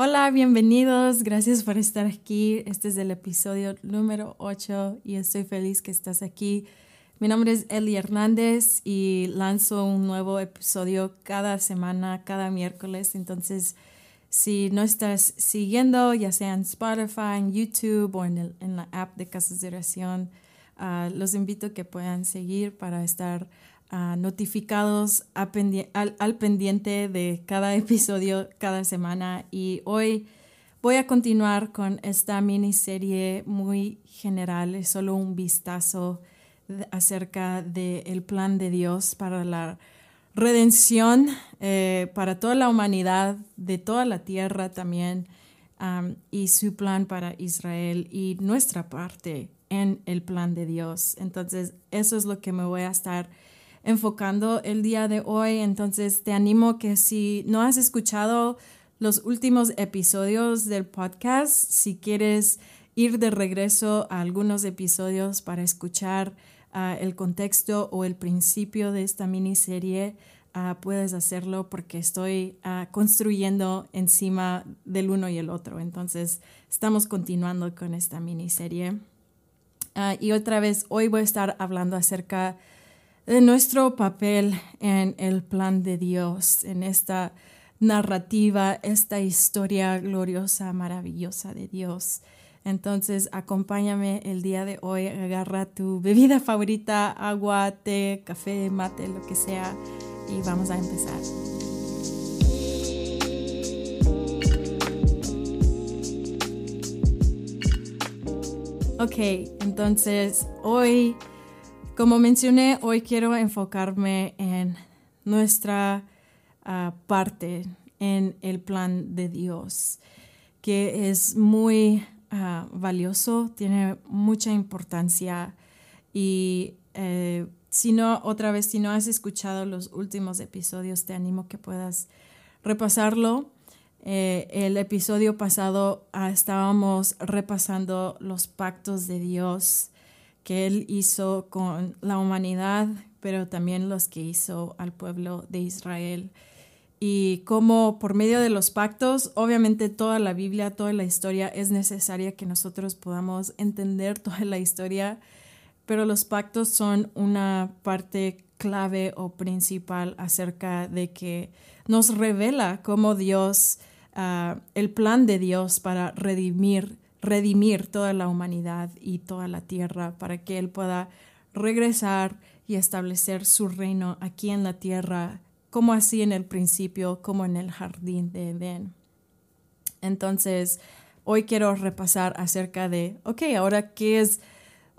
Hola, bienvenidos. Gracias por estar aquí. Este es el episodio número 8 y estoy feliz que estás aquí. Mi nombre es Eli Hernández y lanzo un nuevo episodio cada semana, cada miércoles. Entonces, si no estás siguiendo, ya sea en Spotify, en YouTube o en la app de Casas de Oración, los invito a que puedan seguir para estar notificados al pendiente de cada episodio cada semana. Y hoy voy a continuar con esta miniserie muy general, es solo un vistazo acerca del plan de Dios para la redención, para toda la humanidad, de toda la tierra también, y su plan para Israel y nuestra parte en el plan de Dios. Entonces, eso es lo que me voy a estar enfocando el día de hoy. Entonces te animo que si no has escuchado los últimos episodios del podcast, si quieres ir de regreso a algunos episodios para escuchar el contexto o el principio de esta miniserie, puedes hacerlo porque estoy construyendo encima del uno y el otro. Entonces estamos continuando con esta miniserie. Y otra vez, hoy voy a estar hablando acerca de nuestro papel en el plan de Dios, en esta narrativa, esta historia gloriosa, maravillosa de Dios. Entonces, acompáñame el día de hoy, agarra tu bebida favorita, agua, té, café, mate, lo que sea, y vamos a empezar. Ok, entonces hoy, como mencioné, hoy quiero enfocarme en nuestra parte en el plan de Dios, que es muy valioso, tiene mucha importancia. Y si no has escuchado los últimos episodios, te animo que puedas repasarlo. El episodio pasado estábamos repasando los pactos de Dios que Él hizo con la humanidad, pero también los que hizo al pueblo de Israel. Y como por medio de los pactos, obviamente toda la Biblia, toda la historia es necesaria que nosotros podamos entender toda la historia, pero los pactos son una parte clave o principal acerca de que nos revela cómo Dios, el plan de Dios para redimir toda la humanidad y toda la tierra, para que Él pueda regresar y establecer su reino aquí en la tierra, como así en el principio, como en el jardín de Edén. Entonces, hoy quiero repasar acerca de, ahora, ¿qué es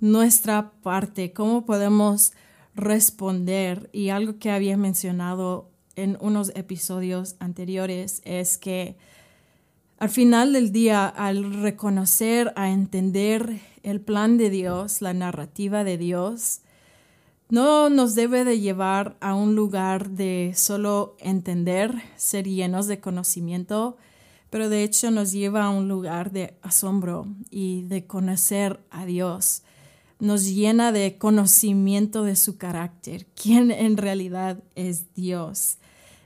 nuestra parte? ¿Cómo podemos responder? Y algo que había mencionado en unos episodios anteriores es que al final del día, al reconocer, a entender el plan de Dios, la narrativa de Dios, no nos debe de llevar a un lugar de solo entender, ser llenos de conocimiento, pero de hecho nos lleva a un lugar de asombro y de conocer a Dios. Nos llena de conocimiento de su carácter, quién en realidad es Dios.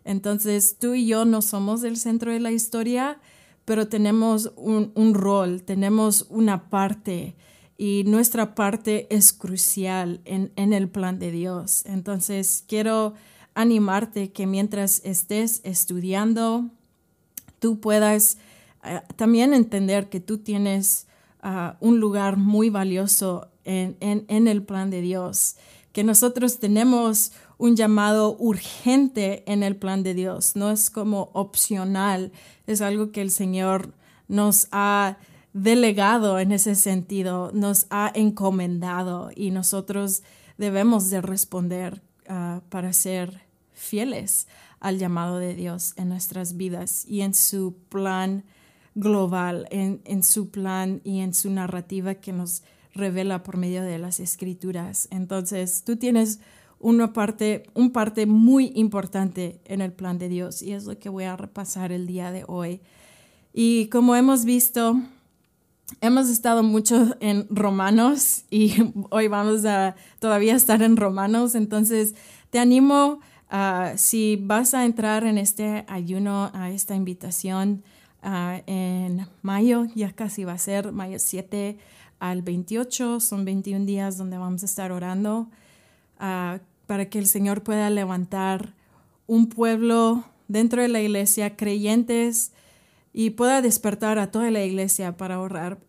Entonces, tú y yo no somos el centro de la historia, pero tenemos un rol, tenemos una parte, y nuestra parte es crucial en el plan de Dios. Entonces, quiero animarte que mientras estés estudiando, tú puedas también entender que tú tienes un lugar muy valioso en el plan de Dios, que nosotros tenemos un llamado urgente en el plan de Dios. No es como opcional, es algo que el Señor nos ha delegado en ese sentido, nos ha encomendado, y nosotros debemos de responder para ser fieles al llamado de Dios en nuestras vidas y en su plan global, en su plan y en su narrativa que nos revela por medio de las Escrituras. Entonces, tú tienes una parte muy importante en el plan de Dios, y es lo que voy a repasar el día de hoy. Y como hemos visto, hemos estado mucho en Romanos, y hoy vamos a todavía estar en Romanos. Entonces te animo, si vas a entrar en este ayuno, a esta invitación, en mayo, ya casi va a ser mayo 7 al 28, son 21 días donde vamos a estar orando para que el Señor pueda levantar un pueblo dentro de la iglesia, creyentes, y pueda despertar a toda la iglesia para orar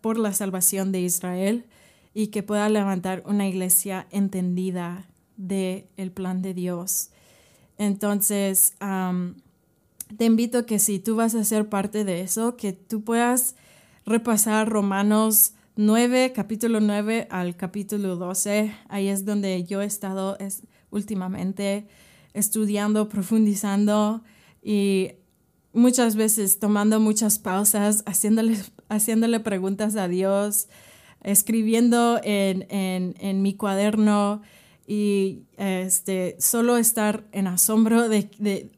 por la salvación de Israel, y que pueda levantar una iglesia entendida del plan de Dios. Entonces, te invito que si tú vas a ser parte de eso, que tú puedas repasar Romanos 9, capítulo 9 al capítulo 12. Ahí es donde yo he estado últimamente estudiando, profundizando y muchas veces tomando muchas pausas, haciéndole preguntas a Dios, escribiendo en mi cuaderno y solo estar en asombro de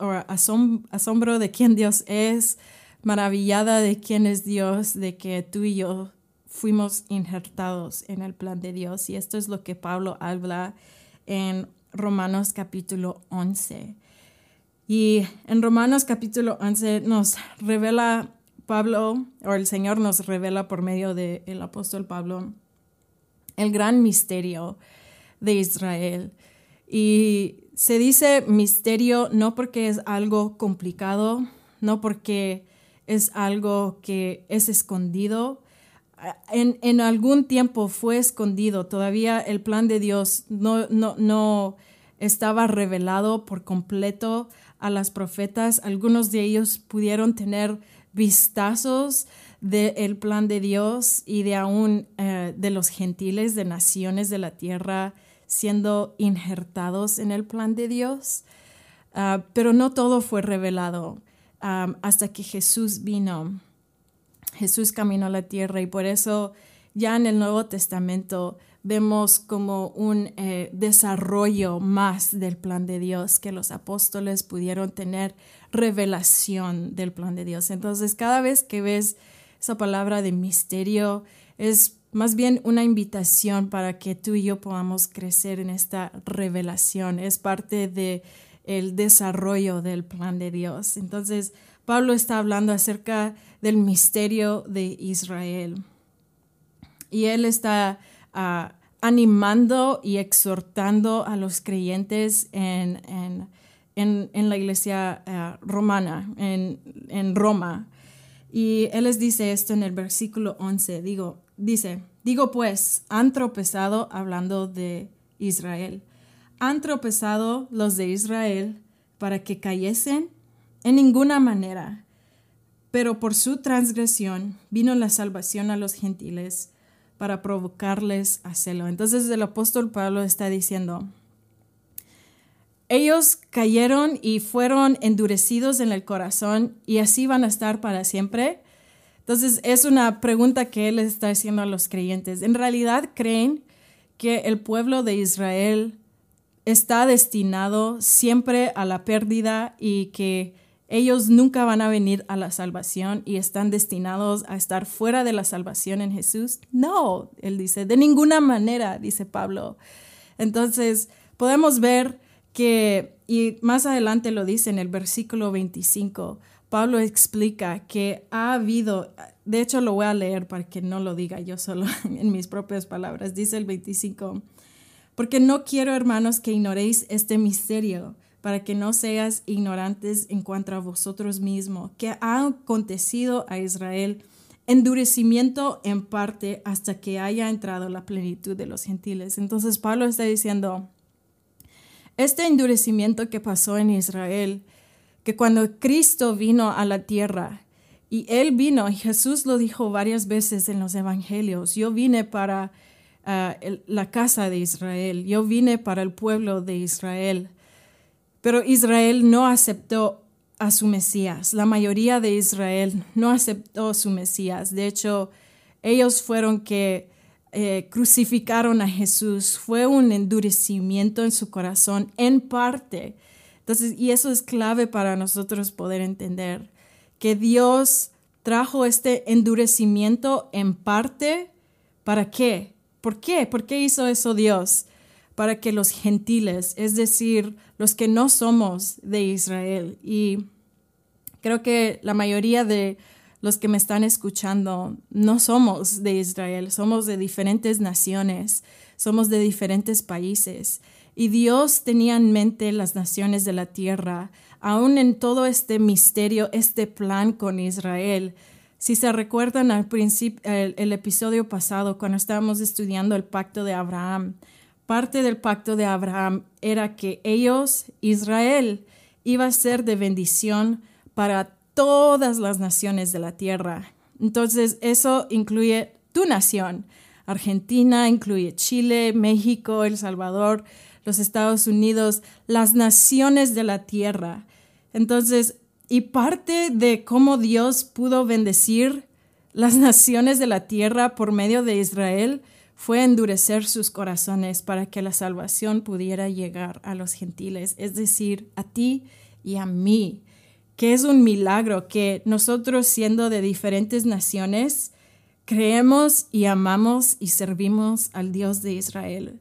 quién Dios es, maravillada de quién es Dios, de que tú y yo fuimos injertados en el plan de Dios. Y esto es lo que Pablo habla en Romanos capítulo 11. Y en Romanos capítulo 11 nos revela Pablo, o el Señor nos revela por medio del apóstol Pablo, el gran misterio de Israel. Y se dice misterio no porque es algo complicado, no porque es algo que es escondido. En algún tiempo fue escondido, todavía el plan de Dios no estaba revelado por completo a las profetas. Algunos de ellos pudieron tener vistazos del plan de Dios y de aún de los gentiles, de naciones de la tierra, siendo injertados en el plan de Dios. Pero no todo fue revelado hasta que Jesús vino. Jesús caminó a la tierra y por eso ya en el Nuevo Testamento vemos como un desarrollo más del plan de Dios, que los apóstoles pudieron tener revelación del plan de Dios. Entonces, cada vez que ves esa palabra de misterio, es más bien una invitación para que tú y yo podamos crecer en esta revelación. Es parte del desarrollo del plan de Dios. Entonces, Pablo está hablando acerca del misterio de Israel. Y él está animando y exhortando a los creyentes en la iglesia romana, en Roma. Y él les dice esto en el versículo 11. Digo pues, han tropezado, hablando de Israel, han tropezado los de Israel para que cayesen en ninguna manera. Pero por su transgresión vino la salvación a los gentiles para provocarles a celo. Entonces el apóstol Pablo está diciendo, ellos cayeron y fueron endurecidos en el corazón y así van a estar para siempre. Entonces es una pregunta que él está haciendo a los creyentes. ¿En realidad creen que el pueblo de Israel está destinado siempre a la pérdida y que ellos nunca van a venir a la salvación y están destinados a estar fuera de la salvación en Jesús? No, él dice, de ninguna manera, dice Pablo. Entonces, podemos ver que, y más adelante lo dice en el versículo 25, Pablo explica que ha habido, de hecho lo voy a leer para que no lo diga yo solo en mis propias palabras, dice el 25, porque no quiero, hermanos, que ignoréis este misterio, para que no seas ignorantes en cuanto a vosotros mismos, que ha acontecido a Israel endurecimiento en parte hasta que haya entrado la plenitud de los gentiles. Entonces Pablo está diciendo, este endurecimiento que pasó en Israel, que cuando Cristo vino a la tierra, y Él vino, y Jesús lo dijo varias veces en los evangelios, yo vine para la casa de Israel, yo vine para el pueblo de Israel. Pero Israel no aceptó a su Mesías. La mayoría de Israel no aceptó a su Mesías. De hecho, ellos fueron que crucificaron a Jesús. Fue un endurecimiento en su corazón, en parte. Entonces, y eso es clave para nosotros poder entender que Dios trajo este endurecimiento en parte. ¿Para qué? ¿Por qué? ¿Por qué hizo eso Dios? Para que los gentiles, es decir, los que no somos de Israel y Creo que la mayoría de los que me están escuchando no somos de Israel, somos de diferentes naciones, somos de diferentes países. Y Dios tenía en mente las naciones de la tierra, aún en todo este misterio, este plan con Israel. Si se recuerdan al principio, el episodio pasado, cuando estábamos estudiando el pacto de Abraham, parte del pacto de Abraham era que ellos, Israel, iba a ser de bendición para todas las naciones de la tierra. Entonces, eso incluye tu nación. Argentina, incluye Chile, México, El Salvador, los Estados Unidos, las naciones de la tierra. Entonces, y parte de cómo Dios pudo bendecir las naciones de la tierra por medio de Israel fue endurecer sus corazones para que la salvación pudiera llegar a los gentiles, es decir, a ti y a mí, que es un milagro que nosotros, siendo de diferentes naciones, creemos y amamos y servimos al Dios de Israel.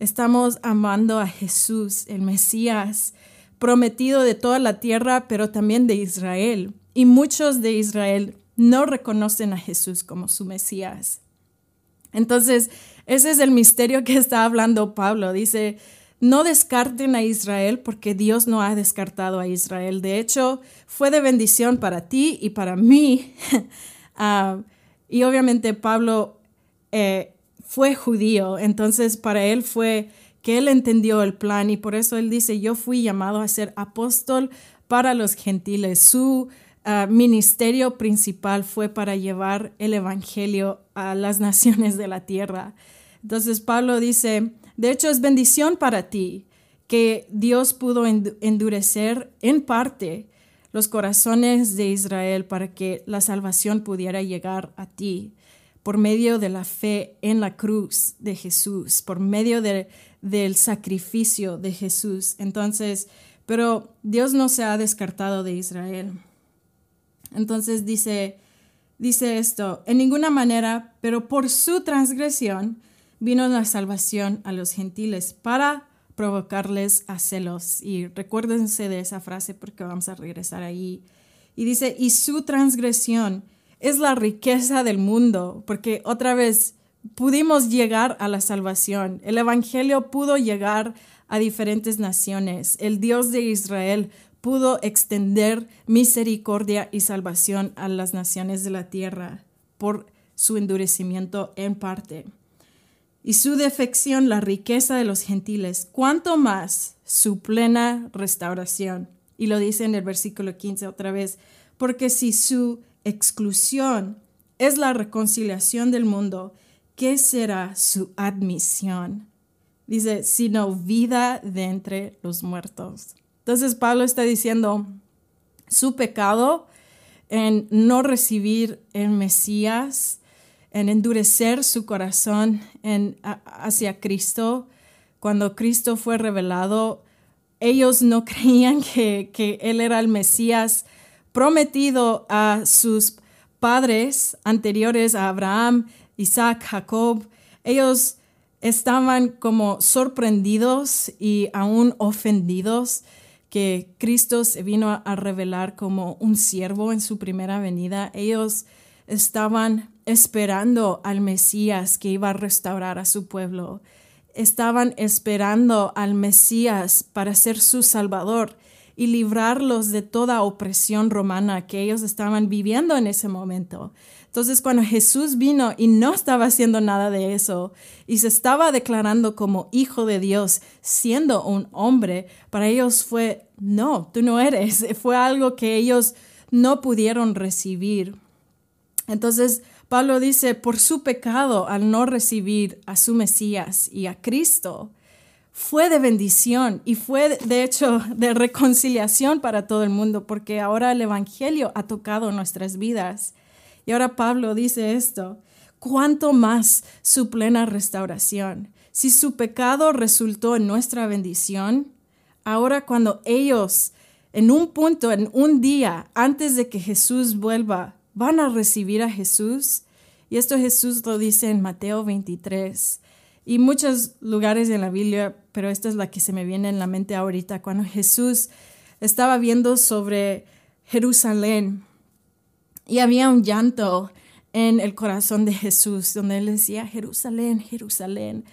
Estamos amando a Jesús, el Mesías, prometido de toda la tierra, pero también de Israel. Y muchos de Israel no reconocen a Jesús como su Mesías. Entonces, ese es el misterio que está hablando Pablo. Dice, no descarten a Israel porque Dios no ha descartado a Israel. De hecho, fue de bendición para ti y para mí. Y obviamente Pablo fue judío, entonces para él fue que él entendió el plan y por eso él dice, yo fui llamado a ser apóstol para los gentiles. Su ministerio principal fue para llevar el evangelio a las naciones de la tierra. Entonces Pablo dice, de hecho es bendición para ti que Dios pudo endurecer en parte los corazones de Israel para que la salvación pudiera llegar a ti por medio de la fe en la cruz de Jesús, por medio del sacrificio de Jesús. Entonces, pero Dios no se ha descartado de Israel. Entonces dice esto, en ninguna manera, pero por su transgresión vino la salvación a los gentiles para provocarles a celos. Y recuérdense de esa frase porque vamos a regresar ahí. Y dice, y su transgresión es la riqueza del mundo, porque otra vez pudimos llegar a la salvación. El evangelio pudo llegar a diferentes naciones. El Dios de Israel pudo extender misericordia y salvación a las naciones de la tierra por su endurecimiento en parte. Y su defección, la riqueza de los gentiles, cuanto más su plena restauración. Y lo dice en el versículo 15 otra vez, porque si su exclusión es la reconciliación del mundo, ¿qué será su admisión? Dice, sino vida de entre los muertos. Entonces Pablo está diciendo, su pecado en no recibir el Mesías, en endurecer su corazón hacia Cristo, cuando Cristo fue revelado, ellos no creían que Él era el Mesías prometido a sus padres anteriores, a Abraham, Isaac, Jacob. Ellos estaban como sorprendidos y aún ofendidos que Cristo se vino a revelar como un siervo en su primera venida. Ellos estaban esperando al Mesías que iba a restaurar a su pueblo. Estaban esperando al Mesías para ser su Salvador y librarlos de toda opresión romana que ellos estaban viviendo en ese momento. Entonces, cuando Jesús vino y no estaba haciendo nada de eso, y se estaba declarando como hijo de Dios, siendo un hombre, para ellos fue, no, tú no eres. Fue algo que ellos no pudieron recibir. Entonces, Pablo dice, por su pecado al no recibir a su Mesías y a Cristo, fue de bendición y fue, de hecho, de reconciliación para todo el mundo, porque ahora el evangelio ha tocado nuestras vidas. Y ahora Pablo dice esto, ¿cuánto más su plena restauración? Si su pecado resultó en nuestra bendición, ahora cuando ellos, en un punto, en un día, antes de que Jesús vuelva, van a recibir a Jesús, y esto Jesús lo dice en Mateo 23, y muchos lugares en la Biblia, pero esta es la que se me viene en la mente ahorita, cuando Jesús estaba viendo sobre Jerusalén. Y había un llanto en el corazón de Jesús, donde él decía, Jerusalén, Jerusalén,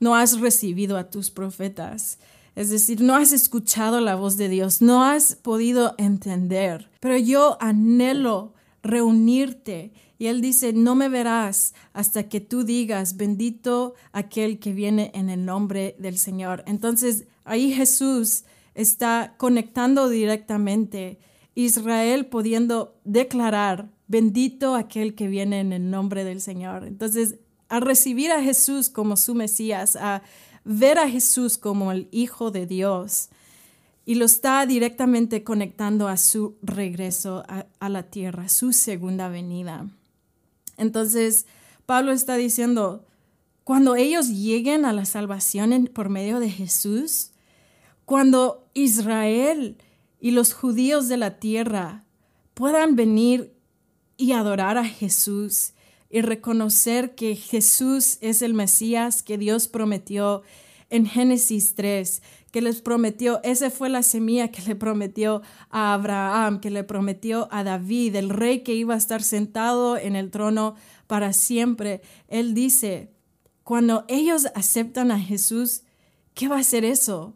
no has recibido a tus profetas. Es decir, no has escuchado la voz de Dios, no has podido entender. Pero yo anhelo reunirte. Y él dice, no me verás hasta que tú digas, bendito aquel que viene en el nombre del Señor. Entonces, ahí Jesús está conectando directamente Israel pudiendo declarar, bendito aquel que viene en el nombre del Señor. Entonces, a recibir a Jesús como su Mesías, a ver a Jesús como el Hijo de Dios, y lo está directamente conectando a su regreso a la tierra, su segunda venida. Entonces, Pablo está diciendo, cuando ellos lleguen a la salvación por medio de Jesús, cuando Israel y los judíos de la tierra puedan venir y adorar a Jesús y reconocer que Jesús es el Mesías que Dios prometió en Génesis 3, que les prometió, esa fue la semilla que le prometió a Abraham, que le prometió a David, el rey que iba a estar sentado en el trono para siempre. Él dice, cuando ellos aceptan a Jesús, ¿qué va a ser eso?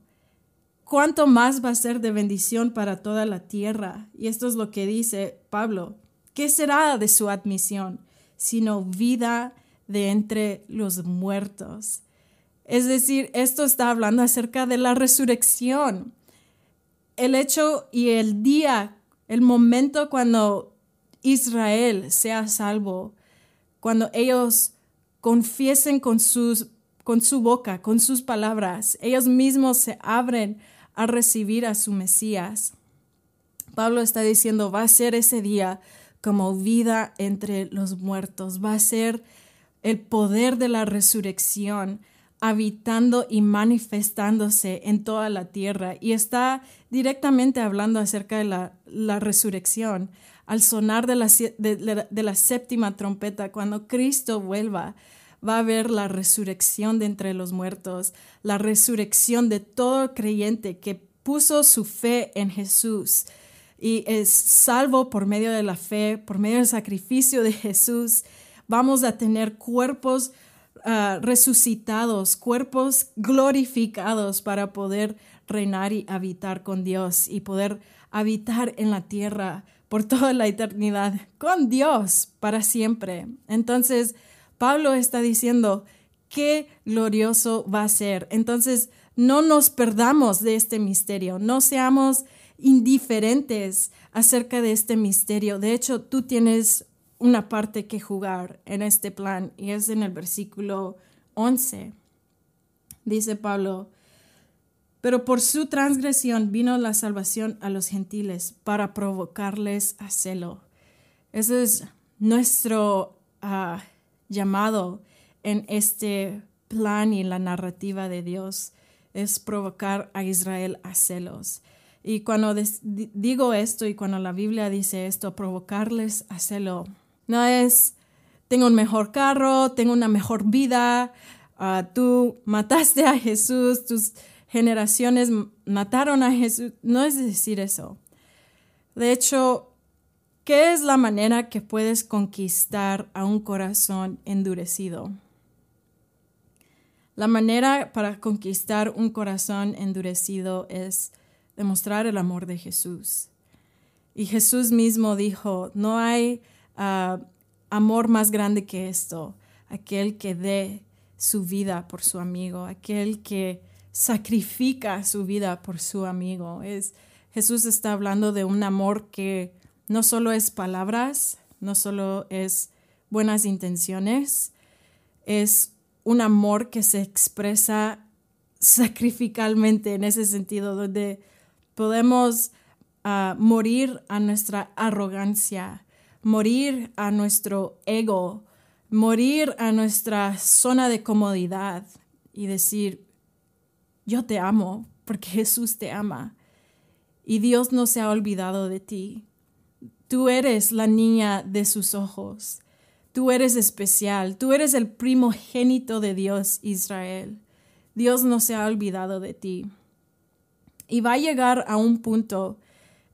¿Cuánto más va a ser de bendición para toda la tierra? Y esto es lo que dice Pablo. ¿Qué será de su admisión? Sino vida de entre los muertos. Es decir, esto está hablando acerca de la resurrección. El hecho y el día, el momento cuando Israel sea salvo, cuando ellos confiesen con su boca, con sus palabras, ellos mismos se abren a recibir a su Mesías. Pablo está diciendo, va a ser ese día como vida entre los muertos, va a ser el poder de la resurrección habitando y manifestándose en toda la tierra. Y está directamente hablando acerca de la resurrección. Al sonar de la séptima trompeta, cuando Cristo vuelva, va a haber la resurrección de entre los muertos, la resurrección de todo creyente que puso su fe en Jesús y es salvo por medio de la fe, por medio del sacrificio de Jesús. Vamos a tener cuerpos resucitados, cuerpos glorificados para poder reinar y habitar con Dios y poder habitar en la tierra por toda la eternidad con Dios para siempre. Entonces, Pablo está diciendo, qué glorioso va a ser. Entonces, no nos perdamos de este misterio, no seamos indiferentes acerca de este misterio. De hecho, tú tienes una parte que jugar en este plan, y es en el versículo 11. Dice Pablo, pero por su transgresión vino la salvación a los gentiles para provocarles a celo. Ese es nuestro llamado en este plan y la narrativa de Dios, es provocar a Israel a celos. Y cuando digo esto y cuando la Biblia dice esto, provocarles a celo, no es, tengo un mejor carro, tengo una mejor vida, tú mataste a Jesús, tus generaciones mataron a Jesús. No es decir eso. De hecho, ¿qué es la manera que puedes conquistar a un corazón endurecido? La manera para conquistar un corazón endurecido es demostrar el amor de Jesús. Y Jesús mismo dijo, no hay amor más grande que esto, aquel que dé su vida por su amigo, aquel que sacrifica su vida por su amigo. Jesús está hablando de un amor que no solo es palabras, no solo es buenas intenciones, es un amor que se expresa sacrificalmente en ese sentido, donde podemos morir a nuestra arrogancia, morir a nuestro ego, morir a nuestra zona de comodidad y decir, yo te amo porque Jesús te ama y Dios no se ha olvidado de ti. Tú eres la niña de sus ojos, tú eres especial, tú eres el primogénito de Dios, Israel. Dios no se ha olvidado de ti. Y va a llegar a un punto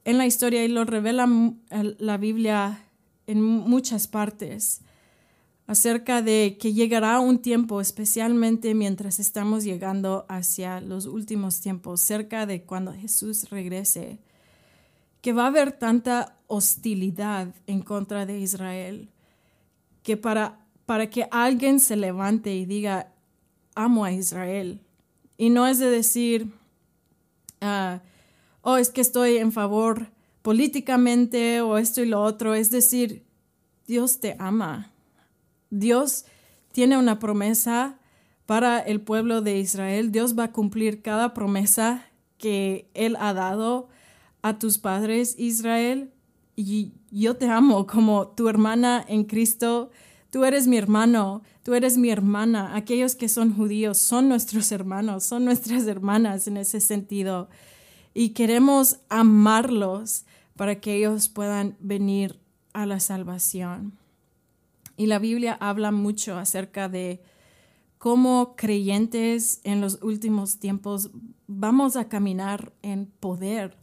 en la historia y lo revela la Biblia en muchas partes acerca de que llegará un tiempo, especialmente mientras estamos llegando hacia los últimos tiempos, cerca de cuando Jesús regrese, que va a haber tanta hostilidad en contra de Israel, que para que alguien se levante y diga, amo a Israel. Y no es de decir, es que estoy en favor políticamente o esto y lo otro. Es decir, Dios te ama. Dios tiene una promesa para el pueblo de Israel. Dios va a cumplir cada promesa que Él ha dado a tus padres, Israel. Y yo te amo como tu hermana en Cristo. Tú eres mi hermano, tú eres mi hermana. Aquellos que son judíos son nuestros hermanos, son nuestras hermanas en ese sentido. Y queremos amarlos para que ellos puedan venir a la salvación. Y la Biblia habla mucho acerca de cómo creyentes en los últimos tiempos vamos a caminar en poder,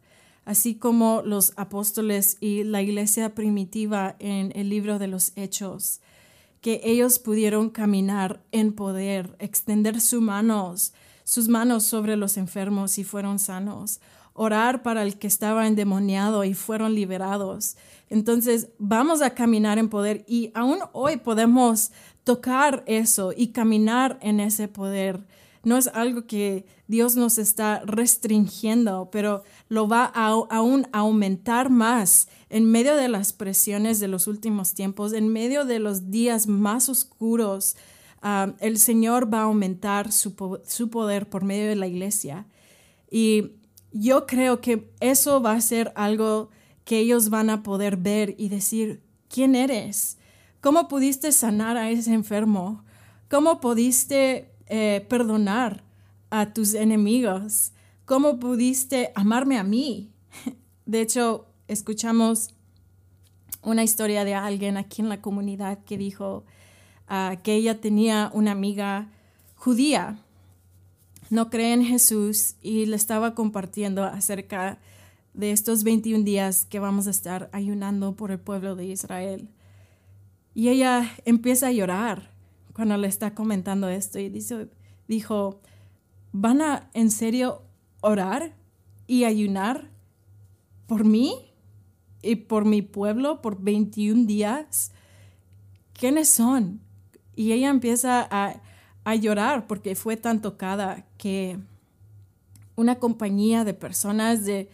así como los apóstoles y la iglesia primitiva en el libro de los Hechos, que ellos pudieron caminar en poder, extender sus manos sobre los enfermos y fueron sanos, orar para el que estaba endemoniado y fueron liberados. Entonces, vamos a caminar en poder y aún hoy podemos tocar eso y caminar en ese poder. No es algo que Dios nos está restringiendo, pero lo va a aún aumentar más en medio de las presiones de los últimos tiempos, en medio de los días más oscuros. El Señor va a aumentar su poder por medio de la iglesia. Y yo creo que eso va a ser algo que ellos van a poder ver y decir, ¿quién eres? ¿Cómo pudiste sanar a ese enfermo? ¿Cómo pudiste perdonar a tus enemigos? ¿Cómo pudiste amarme a mí? De hecho, escuchamos una historia de alguien aquí en la comunidad que dijo que ella tenía una amiga judía. No cree en Jesús y le estaba compartiendo acerca de estos 21 días que vamos a estar ayunando por el pueblo de Israel. Y ella empieza a llorar cuando le está comentando esto y dijo, ¿van a en serio orar y ayunar por mí y por mi pueblo por 21 días? ¿Quiénes son? Y ella empieza a llorar porque fue tan tocada que una compañía de personas, de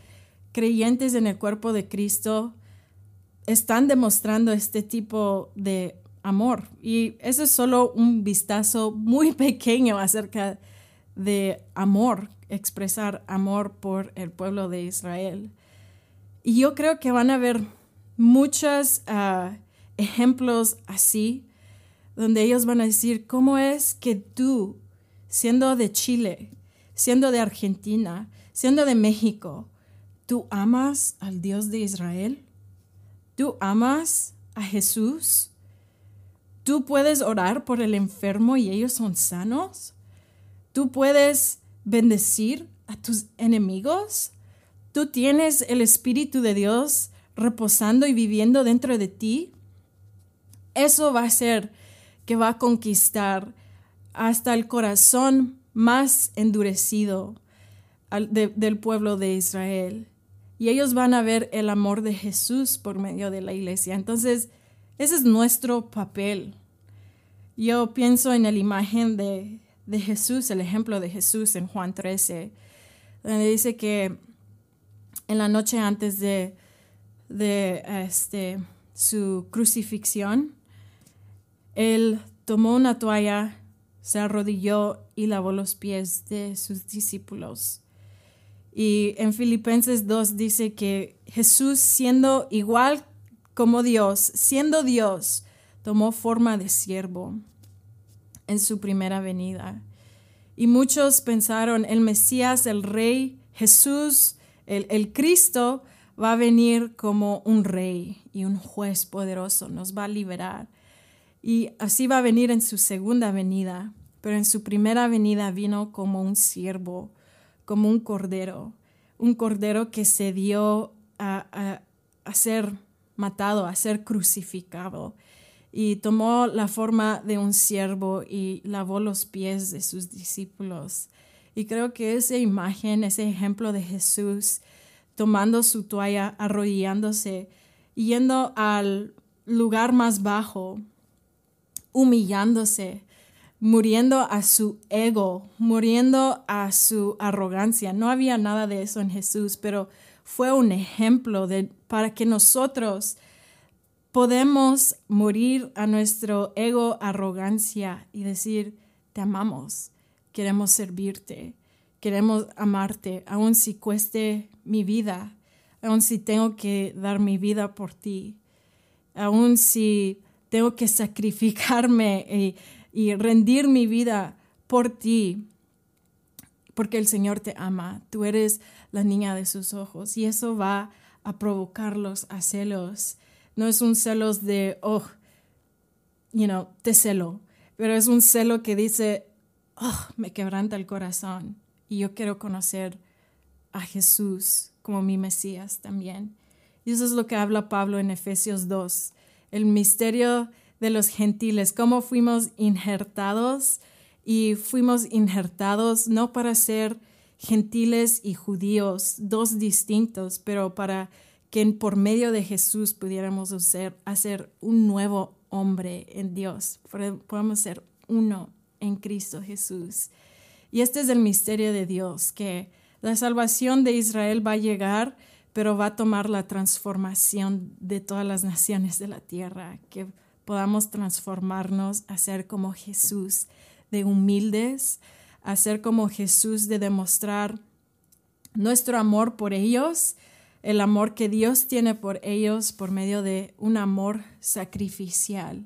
creyentes en el cuerpo de Cristo, están demostrando este tipo de amor. Y eso es solo un vistazo muy pequeño acerca de amor, expresar amor por el pueblo de Israel. Y yo creo que van a haber muchos ejemplos así, donde ellos van a decir, ¿cómo es que tú, siendo de Chile, siendo de Argentina, siendo de México, tú amas al Dios de Israel? ¿Tú amas a Jesús? ¿Tú puedes orar por el enfermo y ellos son sanos? ¿Tú puedes bendecir a tus enemigos? ¿Tú tienes el Espíritu de Dios reposando y viviendo dentro de ti? Eso va a ser que va a conquistar hasta el corazón más endurecido del pueblo de Israel. Y ellos van a ver el amor de Jesús por medio de la iglesia. Entonces, ese es nuestro papel. Yo pienso en la imagen de Jesús, el ejemplo de Jesús en Juan 13, donde dice que en la noche antes de su crucifixión, Él tomó una toalla, se arrodilló y lavó los pies de sus discípulos. Y en Filipenses 2 dice que Jesús, siendo igual como Dios, siendo Dios, tomó forma de siervo en su primera venida. Y muchos pensaron, el Mesías, el Rey, Jesús, el Cristo, va a venir como un rey y un juez poderoso, nos va a liberar. Y así va a venir en su segunda venida, pero en su primera venida vino como un siervo, como un cordero que se dio a ser matado, a ser crucificado. Y tomó la forma de un siervo y lavó los pies de sus discípulos. Y creo que esa imagen, ese ejemplo de Jesús tomando su toalla, arrodillándose, yendo al lugar más bajo, humillándose, muriendo a su ego, muriendo a su arrogancia. No había nada de eso en Jesús, pero fue un ejemplo para que nosotros podemos morir a nuestro ego, arrogancia y decir, te amamos, queremos servirte, queremos amarte, aun si cueste mi vida, aun si tengo que dar mi vida por ti, aun si tengo que sacrificarme y rendir mi vida por ti, porque el Señor te ama, tú eres la niña de sus ojos y eso va a provocarlos a celos. No es un celos de, oh, te celo, pero es un celo que dice, oh, me quebranta el corazón y yo quiero conocer a Jesús como mi Mesías también. Y eso es lo que habla Pablo en Efesios 2, el misterio de los gentiles, cómo fuimos injertados y fuimos injertados no para ser gentiles y judíos, dos distintos, pero para que por medio de Jesús pudiéramos hacer un nuevo hombre en Dios. Podemos ser uno en Cristo Jesús. Y este es el misterio de Dios, que la salvación de Israel va a llegar, pero va a tomar la transformación de todas las naciones de la tierra, que podamos transformarnos a ser como Jesús, de humildes, a ser como Jesús, de demostrar nuestro amor por ellos, el amor que Dios tiene por ellos por medio de un amor sacrificial.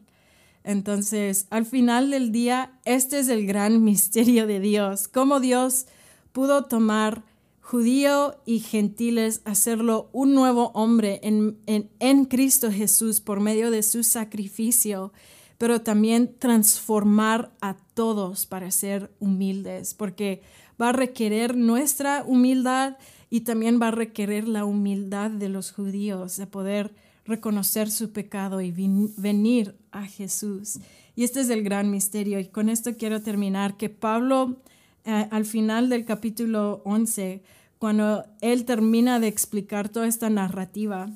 Entonces, al final del día, este es el gran misterio de Dios. Cómo Dios pudo tomar judío y gentiles, hacerlo un nuevo hombre en Cristo Jesús por medio de su sacrificio, pero también transformar a todos para ser humildes, porque va a requerir nuestra humildad y también va a requerir la humildad de los judíos de poder reconocer su pecado y venir a Jesús. Y este es el gran misterio. Y con esto quiero terminar, que Pablo, al final del capítulo 11, cuando él termina de explicar toda esta narrativa,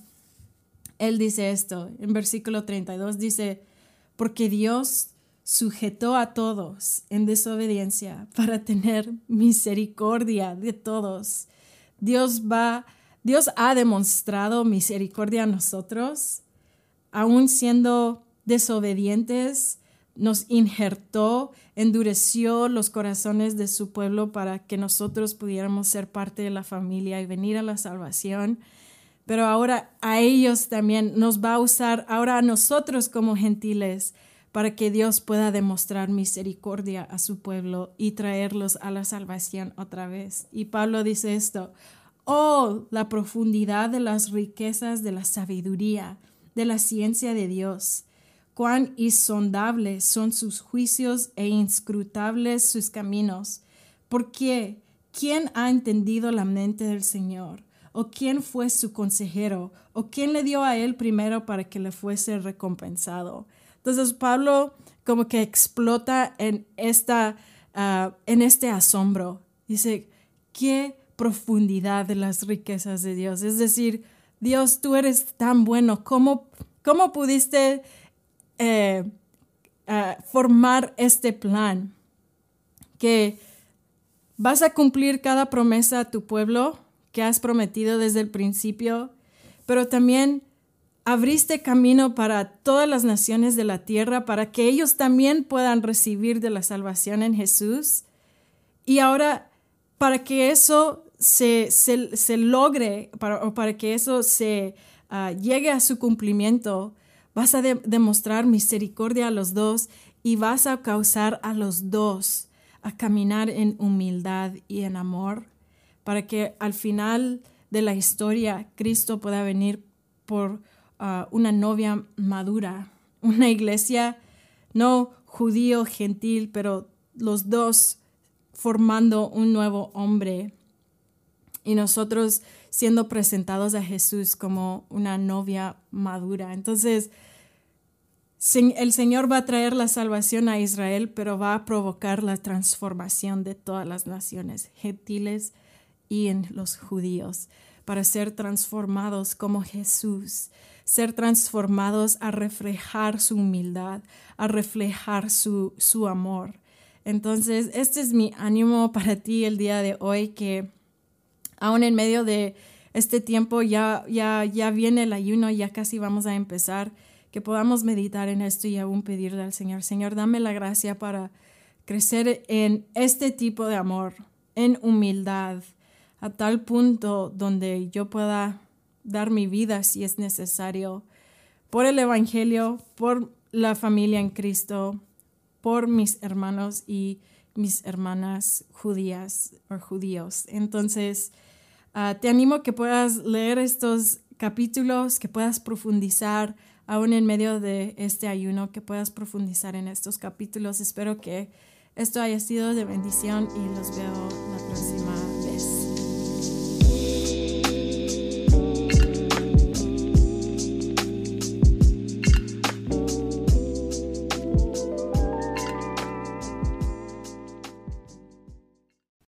él dice esto, en versículo 32, dice, porque Dios sujetó a todos en desobediencia para tener misericordia de todos. Dios ha demostrado misericordia a nosotros, aún siendo desobedientes, nos injertó, endureció los corazones de su pueblo para que nosotros pudiéramos ser parte de la familia y venir a la salvación. Pero ahora a ellos también nos va a usar, ahora a nosotros como gentiles, para que Dios pueda demostrar misericordia a su pueblo y traerlos a la salvación otra vez. Y Pablo dice esto, oh, la profundidad de las riquezas de la sabiduría, de la ciencia de Dios, cuán insondables son sus juicios e inscrutables sus caminos. ¿Por qué? ¿Quién ha entendido la mente del Señor? ¿O quién fue su consejero? ¿O quién le dio a él primero para que le fuese recompensado? Entonces Pablo como que explota en este asombro. Dice, qué profundidad de las riquezas de Dios. Es decir, Dios, tú eres tan bueno. ¿Cómo pudiste formar este plan? Que vas a cumplir cada promesa a tu pueblo que has prometido desde el principio, pero también abriste camino para todas las naciones de la tierra para que ellos también puedan recibir de la salvación en Jesús. Y ahora, para que eso se logre, para que eso llegue a su cumplimiento, vas a demostrar misericordia a los dos y vas a causar a los dos a caminar en humildad y en amor, para que al final de la historia Cristo pueda venir por una novia madura, una iglesia no judío, gentil, pero los dos formando un nuevo hombre. Y nosotros siendo presentados a Jesús como una novia madura. Entonces, el Señor va a traer la salvación a Israel, pero va a provocar la transformación de todas las naciones, gentiles y en los judíos, para ser transformados como Jesús, ser transformados a reflejar su humildad, a reflejar su amor. Entonces, este es mi ánimo para ti el día de hoy, que aún en medio de este tiempo, ya viene el ayuno, ya casi vamos a empezar, que podamos meditar en esto y aún pedirle al Señor: Señor, dame la gracia para crecer en este tipo de amor, en humildad, a tal punto donde yo pueda dar mi vida, si es necesario, por el Evangelio, por la familia en Cristo, por mis hermanos y mis hermanas judías o judíos. Entonces, te animo que puedas leer estos capítulos, que puedas profundizar, aún en medio de este ayuno, que puedas profundizar en estos capítulos. Espero que esto haya sido de bendición y los veo